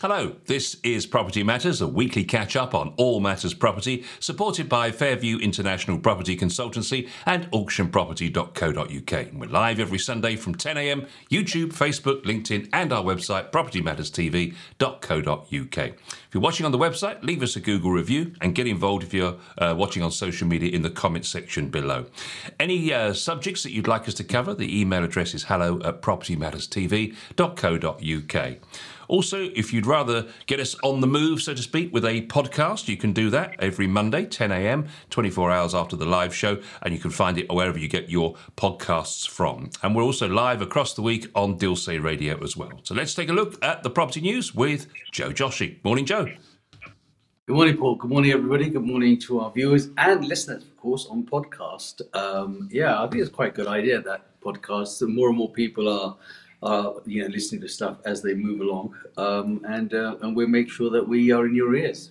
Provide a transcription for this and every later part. Hello, this is Property Matters, a weekly catch-up on all matters property, supported by Fairview International Property Consultancy and auctionproperty.co.uk. We're live every Sunday from 10 a.m, YouTube, Facebook, LinkedIn and our website, propertymatterstv.co.uk. If you're watching on the website, leave us a Google review and get involved if you're watching on social media in the comments section below. Any subjects that you'd like us to cover, the email address is hello@propertymatterstv.co.uk. Also, if you'd rather get us on the move, so to speak, with a podcast, you can do that every Monday, 10 a.m, 24 hours after the live show, and you can find it wherever you get your podcasts from. And we're also live across the week on Dilsey Radio as well. So let's take a look at the property news with Joe Joshi. Morning, Joe. Good morning, Paul. Good morning, everybody. Good morning to our viewers and listeners, of course, on podcast. I think it's quite a good idea, that podcast. More and more people are listening to stuff as they move along, and we'll make sure that we are in your ears.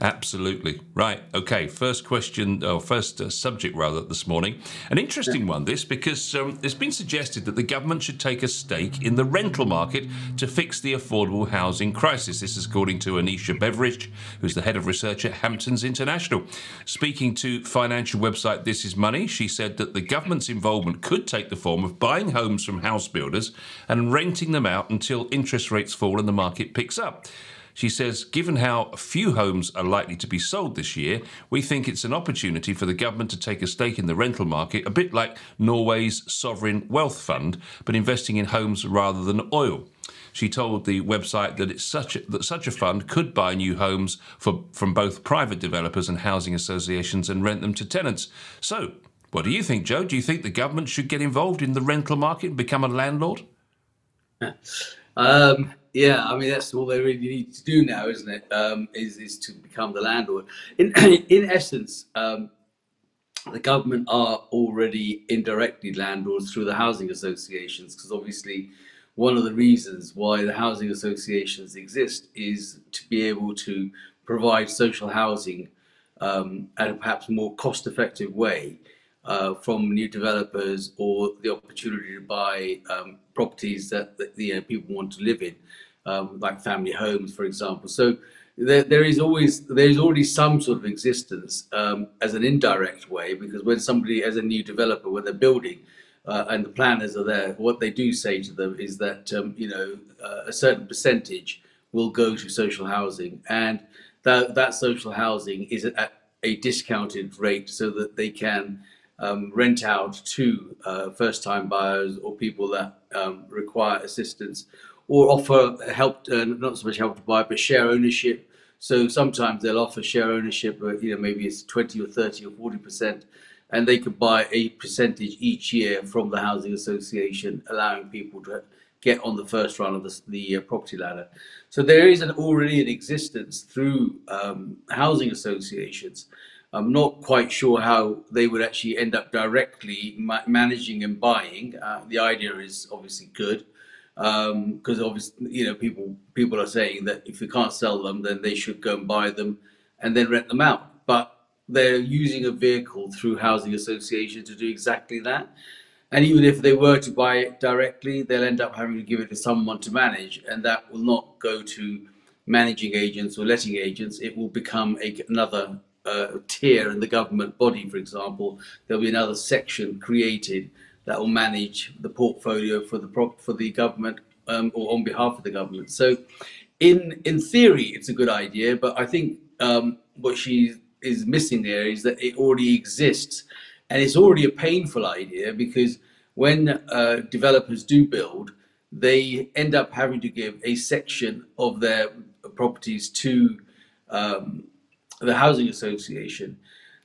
Absolutely. Right. Okay. First question, or first subject rather, this morning. An interesting one, this, because it's been suggested that the government should take a stake in the rental market to fix the affordable housing crisis. This is according to Anisha Beveridge, who's the head of research at Hamptons International. Speaking to financial website This Is Money, she said that the government's involvement could take the form of buying homes from house builders and renting them out until interest rates fall and the market picks up. She says, given how few homes are likely to be sold this year, we think it's an opportunity for the government to take a stake in the rental market, a bit like Norway's sovereign wealth fund, but investing in homes rather than oil. She told the website that such a fund could buy new homes from both private developers and housing associations and rent them to tenants. So, what do you think, Joe? Do you think the government should get involved in the rental market and become a landlord? I mean, that's all they really need to do now, isn't it? Is to become the landlord. In essence, the government are already indirectly landlords through the housing associations, because obviously one of the reasons why the housing associations exist is to be able to provide social housing at a perhaps more cost-effective way from new developers, or the opportunity to buy properties that people want to live in, like family homes, for example. So there's already some sort of existence as an indirect way, because when somebody, as a new developer, when they're building and the planners are there, what they do say to them is that a certain percentage will go to social housing, and that social housing is at a discounted rate so that they can rent out to first-time buyers or people that require assistance, or offer help, not so much help to buy, but share ownership. So sometimes they'll offer share ownership, maybe it's 20 or 30 or 40%, and they could buy a percentage each year from the housing association, allowing people to get on the first run of the property ladder. So there is already an existence through housing associations. I'm not quite sure how they would actually end up directly managing and buying. The idea is obviously good, because obviously people are saying that if you can't sell them, then they should go and buy them and then rent them out. But they're using a vehicle through housing association to do exactly that. And even if they were to buy it directly, they'll end up having to give it to someone to manage, and that will not go to managing agents or letting agents. It will become another tier in the government body, for example. There'll be another section created that will manage the portfolio for the government, or on behalf of the government. So in theory, it's a good idea, but I think what she is missing there is that it already exists, and it's already a painful idea, because when developers do build, they end up having to give a section of their properties to the housing association.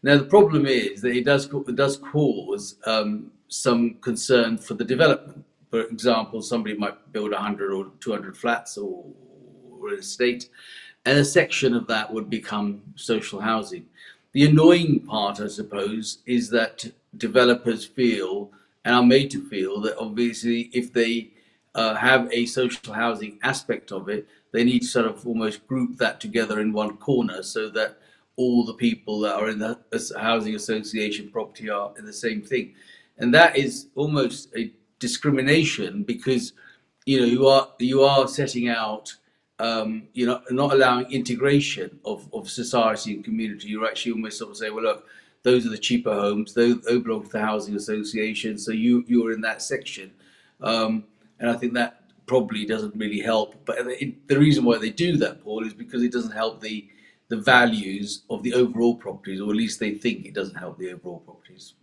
Now, the problem is that it does cause some concern for the development. For example, somebody might build 100 or 200 flats or an estate, and a section of that would become social housing. The annoying part, I suppose, is that developers feel, and are made to feel, that obviously if they have a social housing aspect of it, they need to sort of almost group that together in one corner, so that all the people that are in the housing association property are in the same thing. And that is almost a discrimination, because you are setting out you know, not allowing integration of society and community, you're actually almost sort of saying, well, look, those are the cheaper homes, they belong to the housing association, so you're in that section. And I think that probably doesn't really help. But the reason why they do that, Paul, is because it doesn't help the values of the overall properties, or at least they think it doesn't help the overall properties.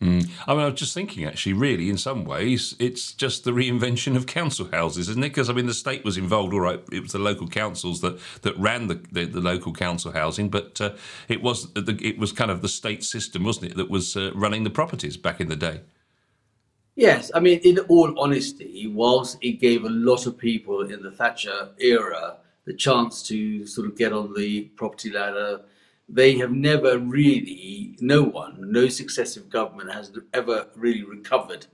Mm. I mean, I was just thinking, actually, really, in some ways, it's just the reinvention of council houses, isn't it? Because, I mean, the state was involved, all right, it was the local councils that ran the local council housing, but it was kind of the state system, wasn't it, that was running the properties back in the day? Yes, I mean, in all honesty, whilst it gave a lot of people in the Thatcher era the chance to sort of get on the property ladder, they have never really, no successive government has ever really recovered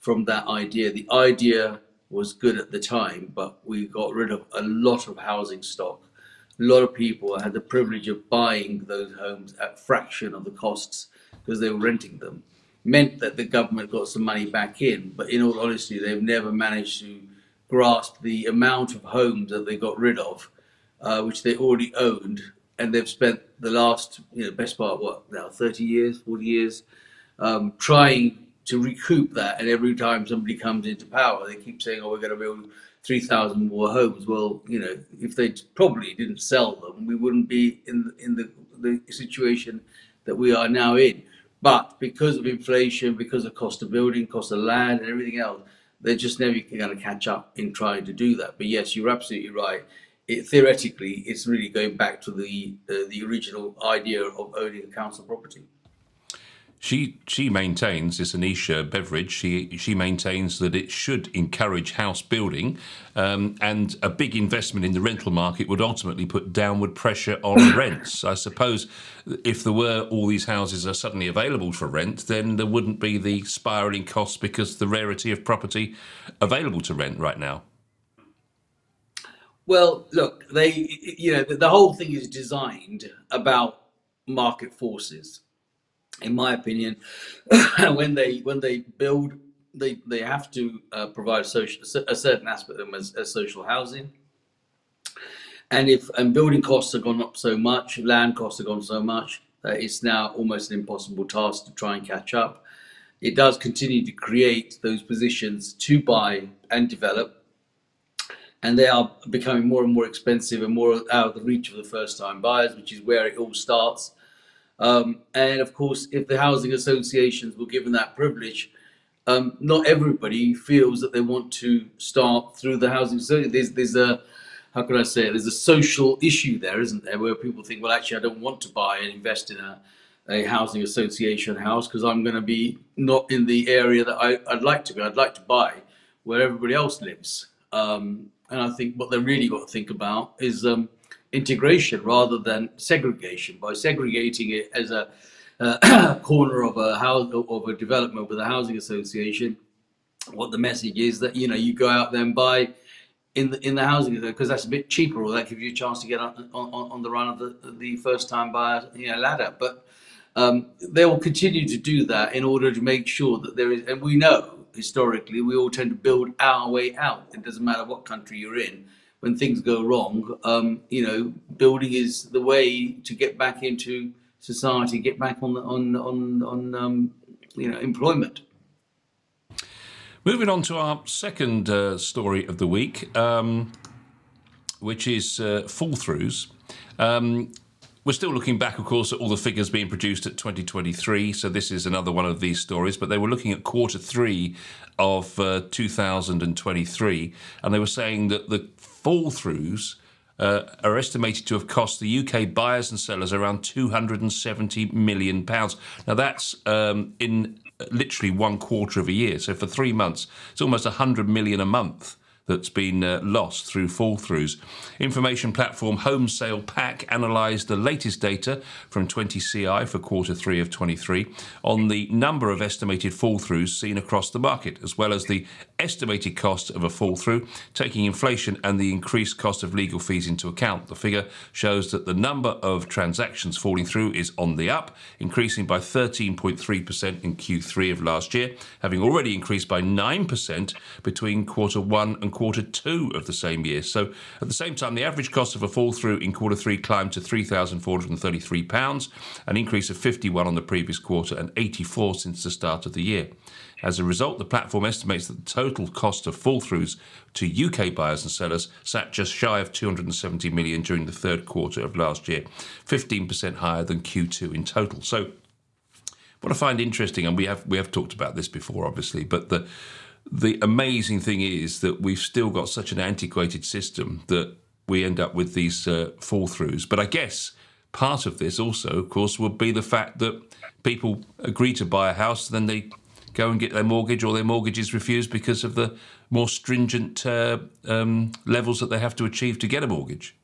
from that idea. The idea was good at the time, but we got rid of a lot of housing stock. A lot of people had the privilege of buying those homes at fraction of the costs because they were renting them. Meant that the government got some money back in, but in all honesty, they've never managed to grasp the amount of homes that they got rid of, which they already owned, and they've spent the last, best part, 30 years, 40 years, trying to recoup that, and every time somebody comes into power, they keep saying, oh, we're going to build 3,000 more homes. Well, if they probably didn't sell them, we wouldn't be in the situation that we are now in. But because of inflation, because of cost of building, cost of land, and everything else, they're just never going to catch up in trying to do that. But yes, you're absolutely right. Theoretically, it's really going back to the original idea of owning a council property. She maintains, this Anisha Beveridge, she maintains that it should encourage house building, and a big investment in the rental market would ultimately put downward pressure on rents. I suppose if there were all these houses are suddenly available for rent, then there wouldn't be the spiralling costs because the rarity of property available to rent right now. Well, look, the whole thing is designed about market forces. In my opinion, when they build, they have to provide a certain aspect of them as social housing. And if building costs have gone up so much, land costs have gone so much, that it's now almost an impossible task to try and catch up. It does continue to create those positions to buy and develop, and they are becoming more and more expensive and more out of the reach of the first-time buyers, which is where it all starts. And of course, if the housing associations were given that privilege, not everybody feels that they want to start through the housing association. There's a, how can I say it? There's a social issue there, isn't there? Where people think, well, actually, I don't want to buy and invest in a housing association house because I'm going to be not in the area that I'd like to be. I'd like to buy where everybody else lives. And I think what they really got to think about is, integration rather than segregation. By segregating it as a corner of a house of a development with a housing association, what the message is that you go out there and buy in the housing because that's a bit cheaper, or that gives you a chance to get on the run of the first time buyer ladder. But they will continue to do that in order to make sure that there is, and we know historically we all tend to build our way out. It doesn't matter what country you're in. When things go wrong, building is the way to get back into society, get back on employment. Moving on to our second story of the week, which is fall-throughs. We're still looking back, of course, at all the figures being produced at 2023, so this is another one of these stories, but they were looking at quarter three of 2023, and they were saying that the fall-throughs are estimated to have cost the UK buyers and sellers around £270 million. Now, that's in literally one quarter of a year, so for 3 months, it's almost £100 million a month that's been lost through fall-throughs. Information platform Home Sale Pack analysed the latest data from 20CI for quarter three of 23 on the number of estimated fall-throughs seen across the market, as well as the estimated cost of a fall-through, taking inflation and the increased cost of legal fees into account. The figure shows that the number of transactions falling through is on the up, increasing by 13.3% in Q3 of last year, having already increased by 9% between quarter one and quarter two of the same year. So at the same time, the average cost of a fall-through in quarter three climbed to £3,433, an increase of 51 on the previous quarter and 84 since the start of the year. As a result, the platform estimates that the total cost of fall-throughs to UK buyers and sellers sat just shy of £270 million during the third quarter of last year, 15% higher than Q2 in total. So what I find interesting, and we have talked about this before, obviously, but the amazing thing is that we've still got such an antiquated system that we end up with these fall-throughs. But I guess part of this also, of course, would be the fact that people agree to buy a house, then they go and get their mortgage, or their mortgage is refused because of the more stringent levels that they have to achieve to get a mortgage.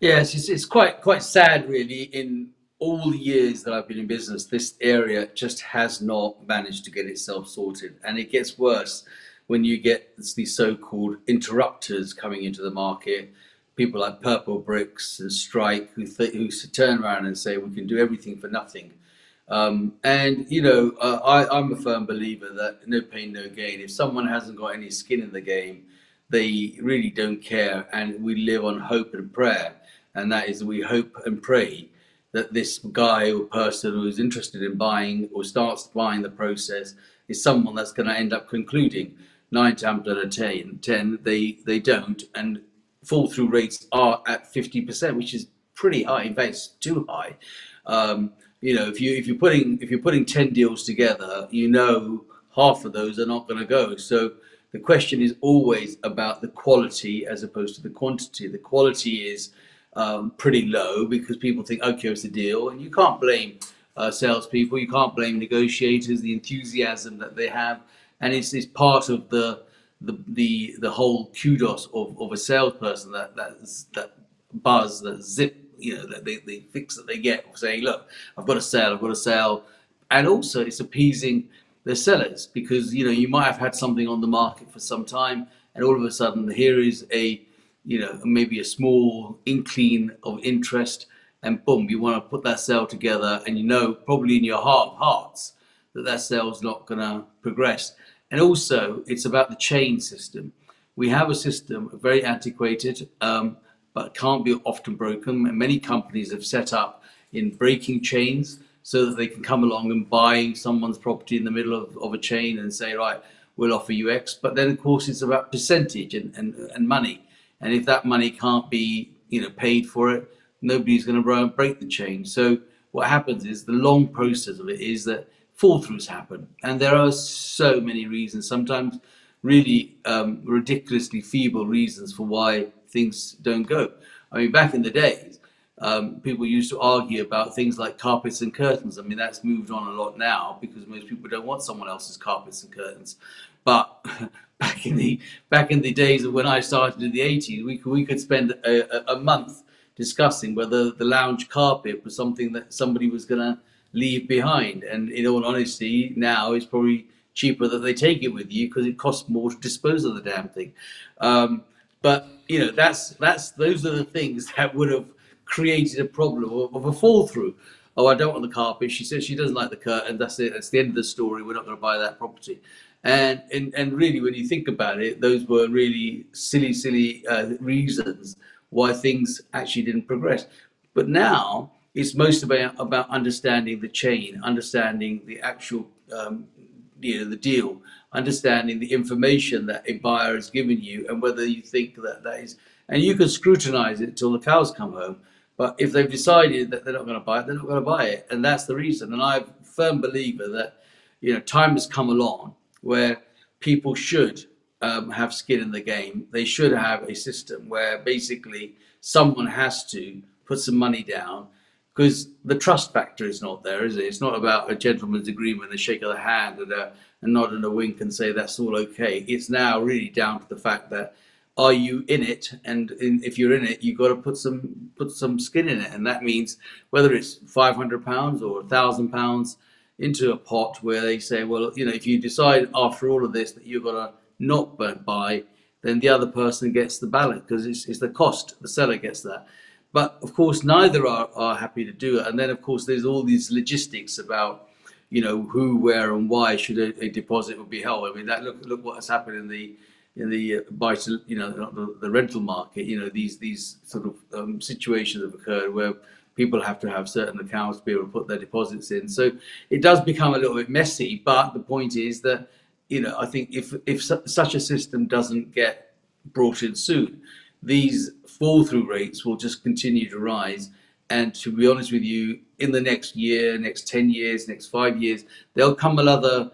Yes, it's quite sad, really. In all the years that I've been in business, this area just has not managed to get itself sorted. And it gets worse when you get these so-called interrupters coming into the market, people like Purple Bricks and Strike, who turn around and say, we can do everything for nothing. I'm a firm believer that no pain, no gain. If someone hasn't got any skin in the game, they really don't care. And we live on hope and prayer. And that is, we hope and pray that this guy or person who's interested in buying or starts buying the process is someone that's going to end up concluding. 9 times out of 10, they don't. And fall through rates are at 50%, which is pretty high. In fact, it's too high. If you're putting 10 deals together, half of those are not going to go. So the question is always about the quality as opposed to the quantity. The quality is pretty low because people think, okay, it's a deal, and you can't blame salespeople, you can't blame negotiators, the enthusiasm that they have, and it's part of the whole kudos of a salesperson, that buzz, that zip, the fix that they get of saying, look, I've got a sale, and also it's appeasing the sellers because you might have had something on the market for some time, and all of a sudden here is a maybe a small inkling of interest, and boom, you want to put that sale together, and probably in your heart of hearts that sale's not going to progress. And also, it's about the chain system. We have a system very antiquated, but can't be often broken. And many companies have set up in breaking chains so that they can come along and buy someone's property in the middle of a chain and say, right, we'll offer you X. But then, of course, it's about percentage and money. And if that money can't be, paid for it, nobody's going to break the chain. So what happens is the long process of it is that fall-throughs happen. And there are so many reasons, sometimes really ridiculously feeble reasons for why things don't go. I mean, back in the days, people used to argue about things like carpets and curtains. I mean, that's moved on a lot now because most people don't want someone else's carpets and curtains. But back in the days of when I started in the 80s, we could spend a month discussing whether the lounge carpet was something that somebody was going to leave behind. And in all honesty, now it's probably cheaper that they take it with you because it costs more to dispose of the damn thing. Those are the things that would have created a problem of a fall through. Oh, I don't want the carpet. She says she doesn't like the curtain. That's it. That's the end of the story. We're not going to buy that property. And really, when you think about it, those were really silly reasons why things actually didn't progress. But now it's mostly about understanding the chain, understanding the actual the deal, understanding the information that a buyer has given you, and whether you think that is. And you can scrutinize it till the cows come home. But if they've decided that they're not going to buy it, they're not going to buy it, and that's the reason. And I'm a firm believer that time has come along where people should have skin in the game. They should have a system where basically someone has to put some money down because the trust factor is not there, is it? It's not about a gentleman's agreement, a shake of the hand and a nod and a wink and say that's all okay. It's now really down to the fact that are you in it? And if you're in it, you've got to put some skin in it. And that means whether it's £500 or £1,000 into a pot where they say, well, if you decide after all of this that you're going to not buy, then the other person gets the ballot because it's the cost. The seller gets that. But of course, neither are happy to do it. And then, of course, there's all these logistics about, who, where and why should a deposit would be held. I mean, look what has happened in the in the buy-to, the rental market, these sort of situations have occurred where people have to have certain accounts to be able to put their deposits in. So it does become a little bit messy. But the point is that, I think if such a system doesn't get brought in soon, these fall-through rates will just continue to rise. And to be honest with you, in the next year, next 10 years, next 5 years, there'll come another,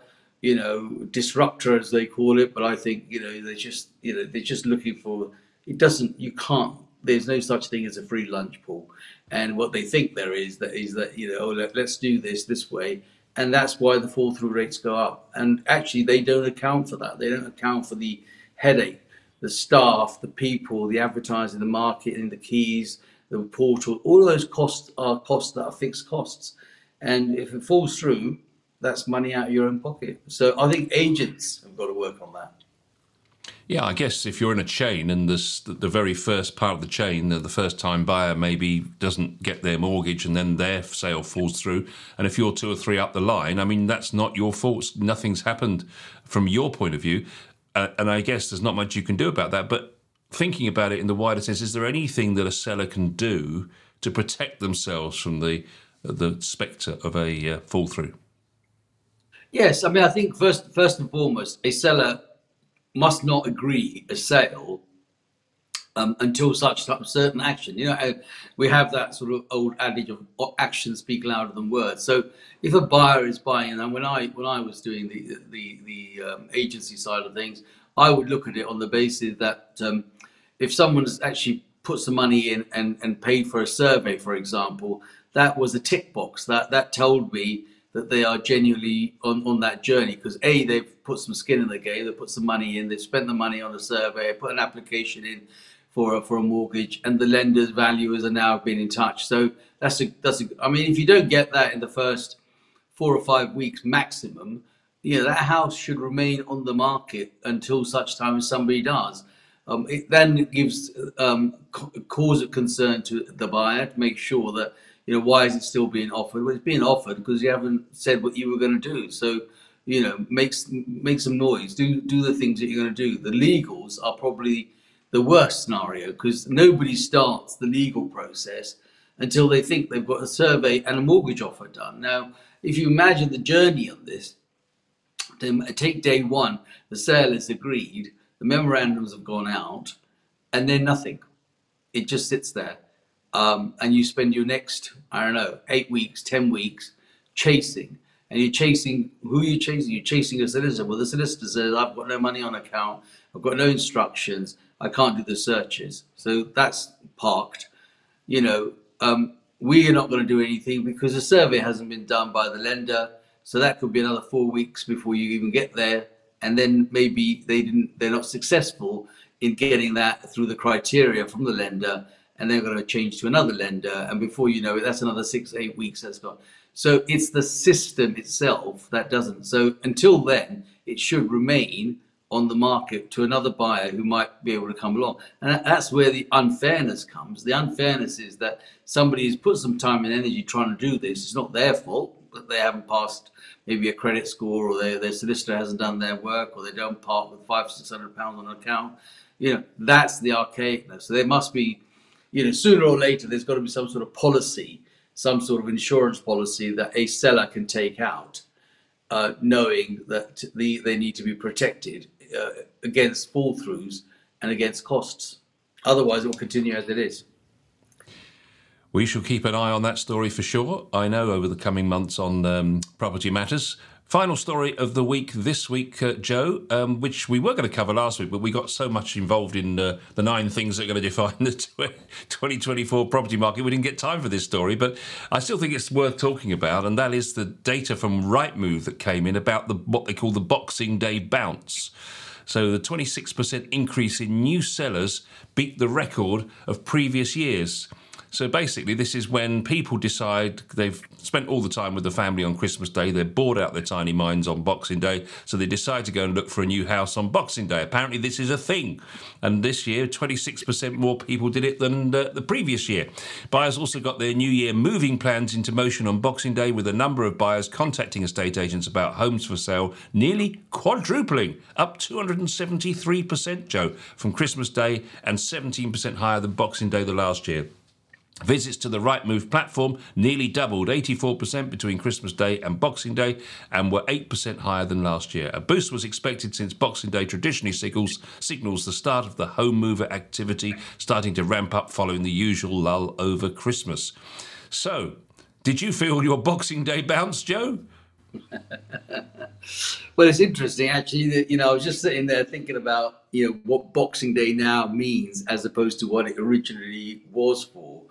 disruptor, as they call it. But I think, they're just looking for, there's no such thing as a free lunch, Paul. And what they think there is that, let's do this way. And that's why the fall through rates go up. And actually, they don't account for that. They don't account for the headache, the staff, the people, the advertising, the marketing, the keys, the portal. All of those costs that are fixed costs. And if it falls through, that's money out of your own pocket. So I think agents have got to work on that. Yeah, I guess if you're in a chain and the very first part of the chain, the first time buyer maybe doesn't get their mortgage and then their sale falls through. And if you're two or three up the line, that's not your fault. Nothing's happened from your point of view. And I guess there's not much you can do about that. But thinking about it in the wider sense, is there anything that a seller can do to protect themselves from the spectre of a fall through? Yes, I think first and foremost, a seller must not agree a sale until such certain action. We have that sort of old adage of actions speak louder than words. So if a buyer is buying, and when I was doing the agency side of things, I would look at it on the basis that if someone's actually put some money in and paid for a survey, for example, that was a tick box that told me that they are genuinely on that journey, because A, they've put some skin in the game, they've put some money in, they've spent the money on the survey, put an application in for a mortgage, and the lenders, valuers are now been in touch. So that's if you don't get that in the first 4 or 5 weeks maximum, that house should remain on the market until such time as somebody does. It then gives cause of concern to the buyer to make sure that, why is it still being offered? Well, it's being offered because you haven't said what you were going to do. So, make some noise. Do the things that you're going to do. The legals are probably the worst scenario, because nobody starts the legal process until they think they've got a survey and a mortgage offer done. Now, if you imagine the journey of this, then take day one, the sale is agreed, the memorandums have gone out, and then nothing. It just sits there. And you spend your next, 8 weeks, 10 weeks chasing. And who are you chasing? You're chasing a solicitor. Well, the solicitor says, I've got no money on account, I've got no instructions, I can't do the searches. So that's parked. We are not going to do anything because the survey hasn't been done by the lender. So that could be another 4 weeks before you even get there. And then maybe they're not successful in getting that through the criteria from the lender, and they're going to change to another lender. And before you know it, that's another 6-8 weeks that's gone. So it's the system itself that doesn't. So until then, it should remain on the market to another buyer who might be able to come along. And that's where the unfairness comes. The unfairness is that somebody has put some time and energy trying to do this. It's not their fault that they haven't passed maybe a credit score, or their solicitor hasn't done their work, or they don't part with £500-600 on an account. That's the archaicness. So there must be, sooner or later, there's got to be some sort of policy, some sort of insurance policy that a seller can take out, knowing that they need to be protected against fall-throughs and against costs. Otherwise, it will continue as it is. We shall keep an eye on that story for sure, I know, over the coming months on Property Matters. Final story of the week this week, Joe, which we were going to cover last week, but we got so much involved in the 9 things that are going to define the 2024 property market, we didn't get time for this story. But I still think it's worth talking about, and that is the data from Rightmove that came in about what they call the Boxing Day bounce. So the 26% increase in new sellers beat the record of previous years. So basically, this is when people decide they've spent all the time with the family on Christmas Day, they're bored out their tiny minds on Boxing Day, so they decide to go and look for a new house on Boxing Day. Apparently, this is a thing. And this year, 26% more people did it than the previous year. Buyers also got their New Year moving plans into motion on Boxing Day, with a number of buyers contacting estate agents about homes for sale nearly quadrupling, up 273%, Joe, from Christmas Day, and 17% higher than Boxing Day the last year. Visits to the Rightmove platform nearly doubled, 84% between Christmas Day and Boxing Day, and were 8% higher than last year. A boost was expected since Boxing Day traditionally signals the start of the home mover activity, starting to ramp up following the usual lull over Christmas. So, did you feel your Boxing Day bounce, Joe? Well, it's interesting, actually, that, you know, I was just sitting there thinking about, you know, what Boxing Day now means as opposed to what it originally was for.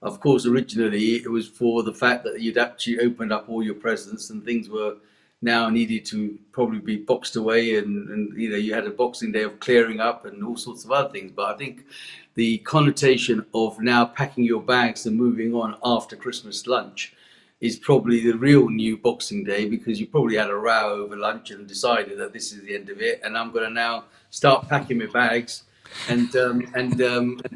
Of course, originally it was for the fact that you'd actually opened up all your presents and things were now needed to probably be boxed away, and you know, you had a Boxing Day of clearing up and all sorts of other things. But I think the connotation of now packing your bags and moving on after Christmas lunch is probably the real new Boxing Day, because you probably had a row over lunch and decided that this is the end of it, and I'm going to now start packing my bags. And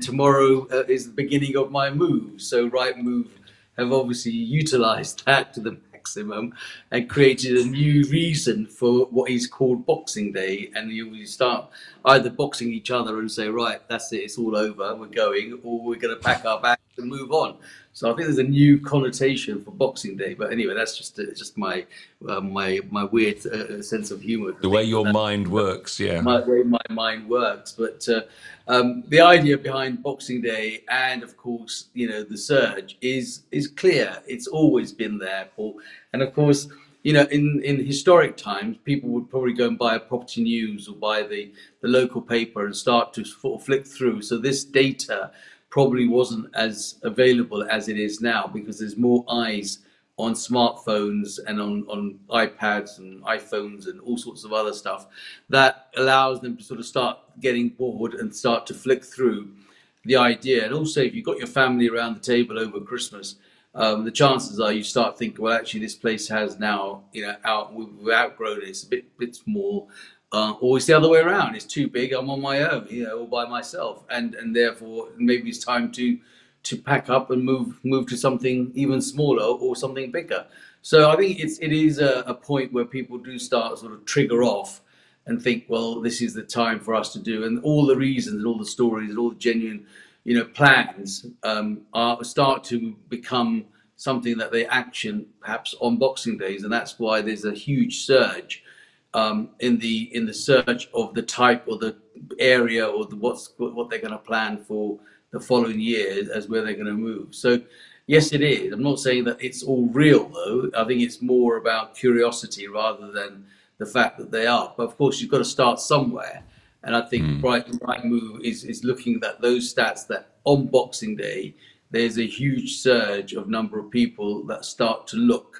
tomorrow is the beginning of my move. So Rightmove have obviously utilised that to the maximum and created a new reason for what is called Boxing Day. And you start either boxing each other and say, right, that's it, it's all over, we're going, or we're going to pack our bags and move on. So I think there's a new connotation for Boxing Day. But anyway, that's just my weird sense of humour. The way your mind works, yeah. The way my mind works. But the idea behind Boxing Day and, of course, you know, the surge is clear. It's always been there, Paul. And, of course, you know, in historic times, people would probably go and buy a Property News or buy the local paper and start to flick through. So this data probably wasn't as available as it is now, because there's more eyes on smartphones and on iPads and iPhones and all sorts of other stuff that allows them to sort of start getting bored and start to flick through the idea. And also, if you've got your family around the table over Christmas, the chances are you start thinking, well, actually, this place has now, you know, we've outgrown it. It's a bit small. Or it's the other way around. It's too big. I'm on my own, you know, all by myself, and therefore maybe it's time to pack up and move to something even smaller or something bigger. So I think it is a point where people do start sort of trigger off and think, well, this is the time for us to do, and all the reasons and all the stories and all the genuine, you know, plans start to become something that they action perhaps on Boxing Days, and that's why there's a huge surge. In the search of the type or the area or what they're going to plan for the following year as where they're going to move. So yes, it is. I'm not saying that it's all real, though. I think it's more about curiosity rather than the fact that they are. But of course, you've got to start somewhere. And I think Rightmove is looking at those stats that on Boxing Day, there's a huge surge of number of people that start to look.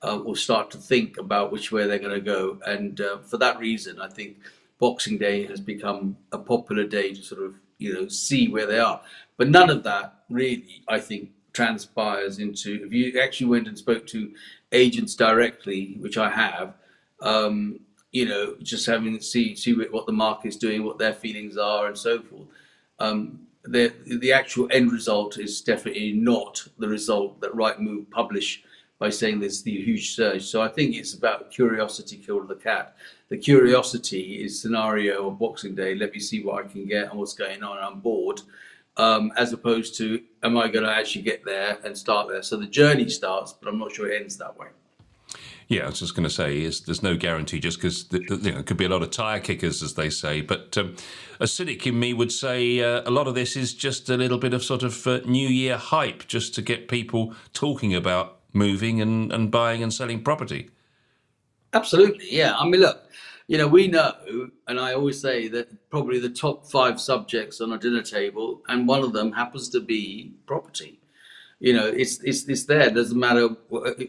Will start to think about which way they're going to go, and for that reason, I think Boxing Day has become a popular day to sort of, you know, see where they are. But none of that really, I think, transpires into. If you actually went and spoke to agents directly, which I have, you know, just having see what the market's doing, what their feelings are, and so forth. The actual end result is definitely not the result that Rightmove publish. By saying this, the huge surge. So I think it's about curiosity killed the cat. The curiosity is scenario of Boxing Day. Let me see what I can get and what's going on. And I'm bored, as opposed to, am I going to actually get there and start there? So the journey starts, but I'm not sure it ends that way. Yeah, I was just going to say, there's no guarantee, just because you know, it could be a lot of tyre kickers, as they say. But a cynic in me would say a lot of this is just a little bit of sort of New Year hype, just to get people talking about moving and buying and selling property. Absolutely, yeah. I mean, look, you know, we know, and I always say that probably the top 5 subjects on a dinner table, and one of them happens to be property. You know, it's there. It doesn't matter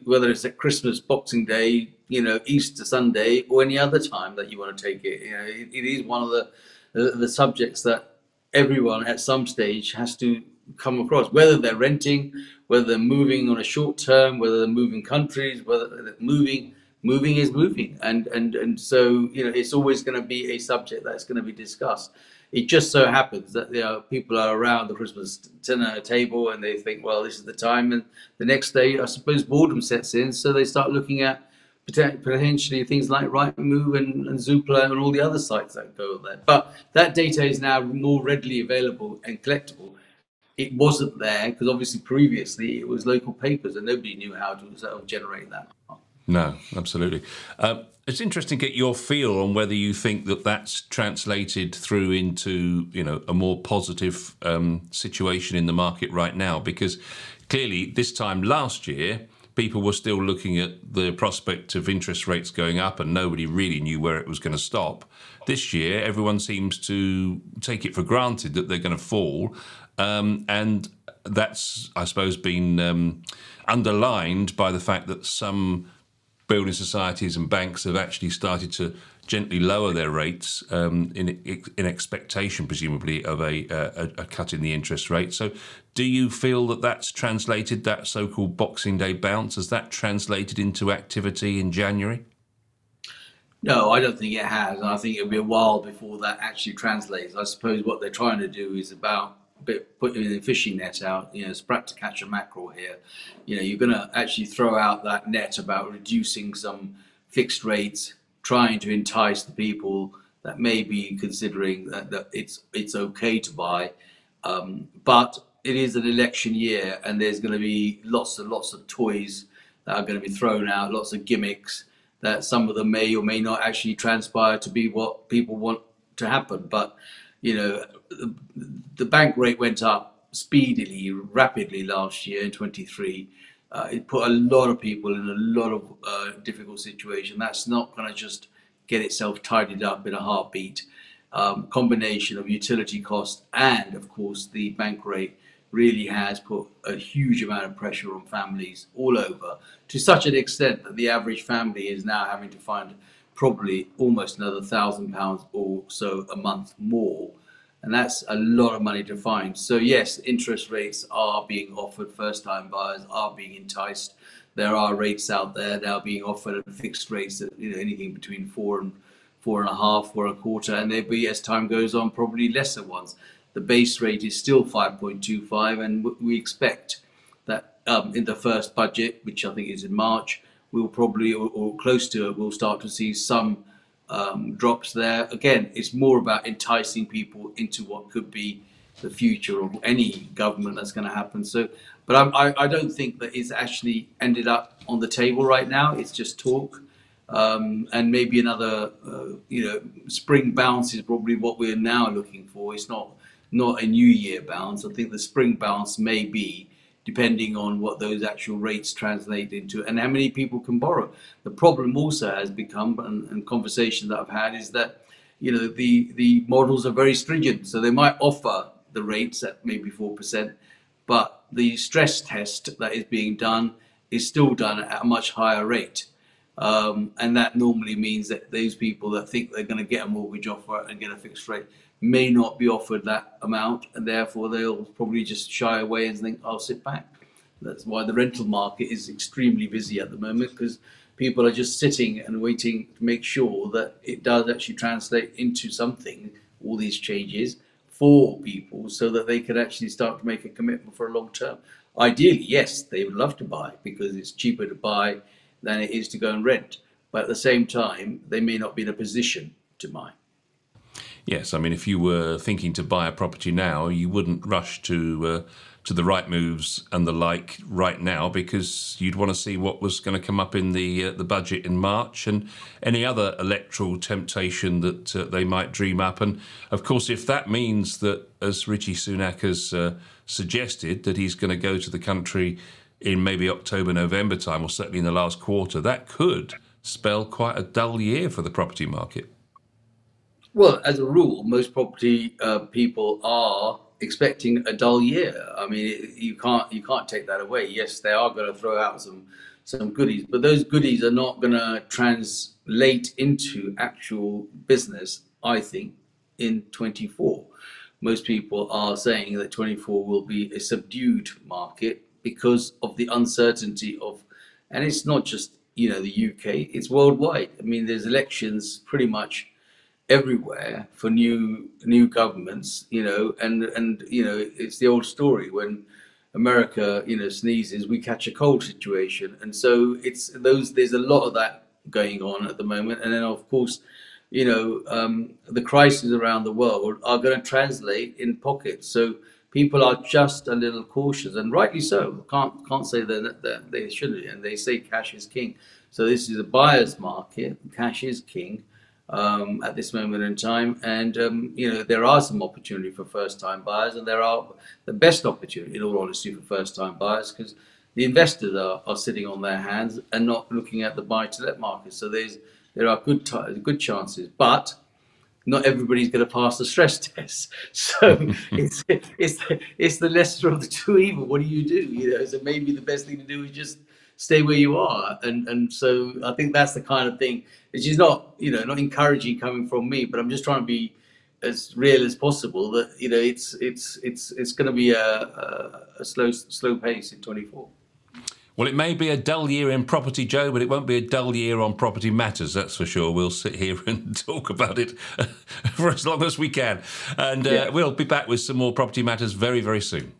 whether it's at Christmas, Boxing Day, you know, Easter Sunday, or any other time that you want to take it. You know, it is one of the subjects that everyone at some stage has to come across, whether they're renting, whether they're moving on a short term, whether they're moving countries, whether they're moving is moving. And so, you know, it's always going to be a subject that's going to be discussed. It just so happens that, you know, people are around the Christmas dinner table and they think, well, this is the time. And the next day, I suppose, boredom sets in. So they start looking at potentially things like Rightmove and Zoopla and all the other sites that go there. But that data is now more readily available and collectible. It wasn't there because obviously previously it was local papers and nobody knew how to generate that. No, absolutely. It's interesting to get your feel on whether you think that that's translated through into, you know, a more positive situation in the market right now, because clearly this time last year, people were still looking at the prospect of interest rates going up and nobody really knew where it was going to stop. This year, everyone seems to take it for granted that they're going to fall. And that's, I suppose, been underlined by the fact that some building societies and banks have actually started to gently lower their rates in expectation, presumably, of a cut in the interest rate. So do you feel that that's translated, that so-called Boxing Day bounce, has that translated into activity in January? No, I don't think it has. I think it'll be a while before that actually translates. I suppose what they're trying to do is about putting the fishing net out, you know, it's perhaps to catch a mackerel here. You know, you're going to actually throw out that net about reducing some fixed rates, trying to entice the people that may be considering that it's okay to buy. But it is an election year and there's going to be lots and lots of toys that are going to be thrown out, lots of gimmicks that some of them may or may not actually transpire to be what people want to happen. But, you know, the bank rate went up speedily, rapidly last year in 23. It put a lot of people in a lot of difficult situation. That's not going to just get itself tidied up in a heartbeat. Combination of utility costs and, of course, the bank rate really has put a huge amount of pressure on families all over, to such an extent that the average family is now having to find probably almost another £1,000 or so a month more. And that's a lot of money to find. So yes, interest rates are being offered, first time buyers are being enticed. There are rates out there now being offered at fixed rates at, you know, anything between 4 and 4.5, 4 and a quarter, and there'll be, as time goes on, probably lesser ones. The base rate is still 5.25, and we expect that in the first budget, which I think is in March, we'll probably, or close to it, we'll start to see some drops there. Again, it's more about enticing people into what could be the future of any government that's going to happen. So, but I don't think that it's actually ended up on the table right now. It's just talk. And maybe another, you know, spring bounce is probably what we're now looking for. It's not a new year bounce. I think the spring bounce may be, depending on what those actual rates translate into and how many people can borrow. The problem also has become, and conversation that I've had, is that, you know, the models are very stringent. So they might offer the rates at maybe 4%, but the stress test that is being done is still done at a much higher rate. And that normally means that those people that think they're going to get a mortgage offer and get a fixed rate may not be offered that amount, and therefore they'll probably just shy away and think, I'll sit back. That's why the rental market is extremely busy at the moment, because people are just sitting and waiting to make sure that it does actually translate into something, all these changes, for people, so that they could actually start to make a commitment for a long term. Ideally, yes, they would love to buy, because it's cheaper to buy than it is to go and rent. But at the same time, they may not be in a position to buy. Yes, I mean, if you were thinking to buy a property now, you wouldn't rush to the Rightmoves and the like right now, because you'd want to see what was going to come up in the budget in March and any other electoral temptation that they might dream up. And, of course, if that means that, as Richie Sunak has suggested, that he's going to go to the country in maybe October, November time, or certainly in the last quarter, that could spell quite a dull year for the property market. Well, as a rule, most property people are expecting a dull year. I mean, you can't take that away. Yes, they are going to throw out some goodies, but those goodies are not going to translate into actual business, I think, in 24. most people are saying that 24 will be a subdued market because of the uncertainty of, and it's not just, you know, the UK, it's worldwide. I mean, there's elections pretty much everywhere for new governments, you know, and you know, it's the old story, when America, you know, sneezes, we catch a cold situation. And so it's those, there's a lot of that going on at the moment. And then of course, you know, the crises around the world are going to translate in pockets. So people are just a little cautious, and rightly so. Can't say that they shouldn't. And they say cash is king. So this is a buyer's market. Cash is king at this moment in time. And, you know, there are some opportunity for first time buyers, and there are the best opportunity, in all honesty, for first time buyers, because the investors are sitting on their hands and not looking at the buy to let market. So there are good chances, but not everybody's going to pass the stress test. So it's the lesser of the two evils. What do you do? You know, so maybe the best thing to do is just stay where you are. And so I think that's the kind of thing, which is not, you know, not encouraging coming from me, but I'm just trying to be as real as possible that, you know, it's going to be a slow pace in 24. Well, it may be a dull year in property, Joe, but it won't be a dull year on Property Matters, that's for sure. We'll sit here and talk about it for as long as we can. And we'll be back with some more Property Matters very, very soon.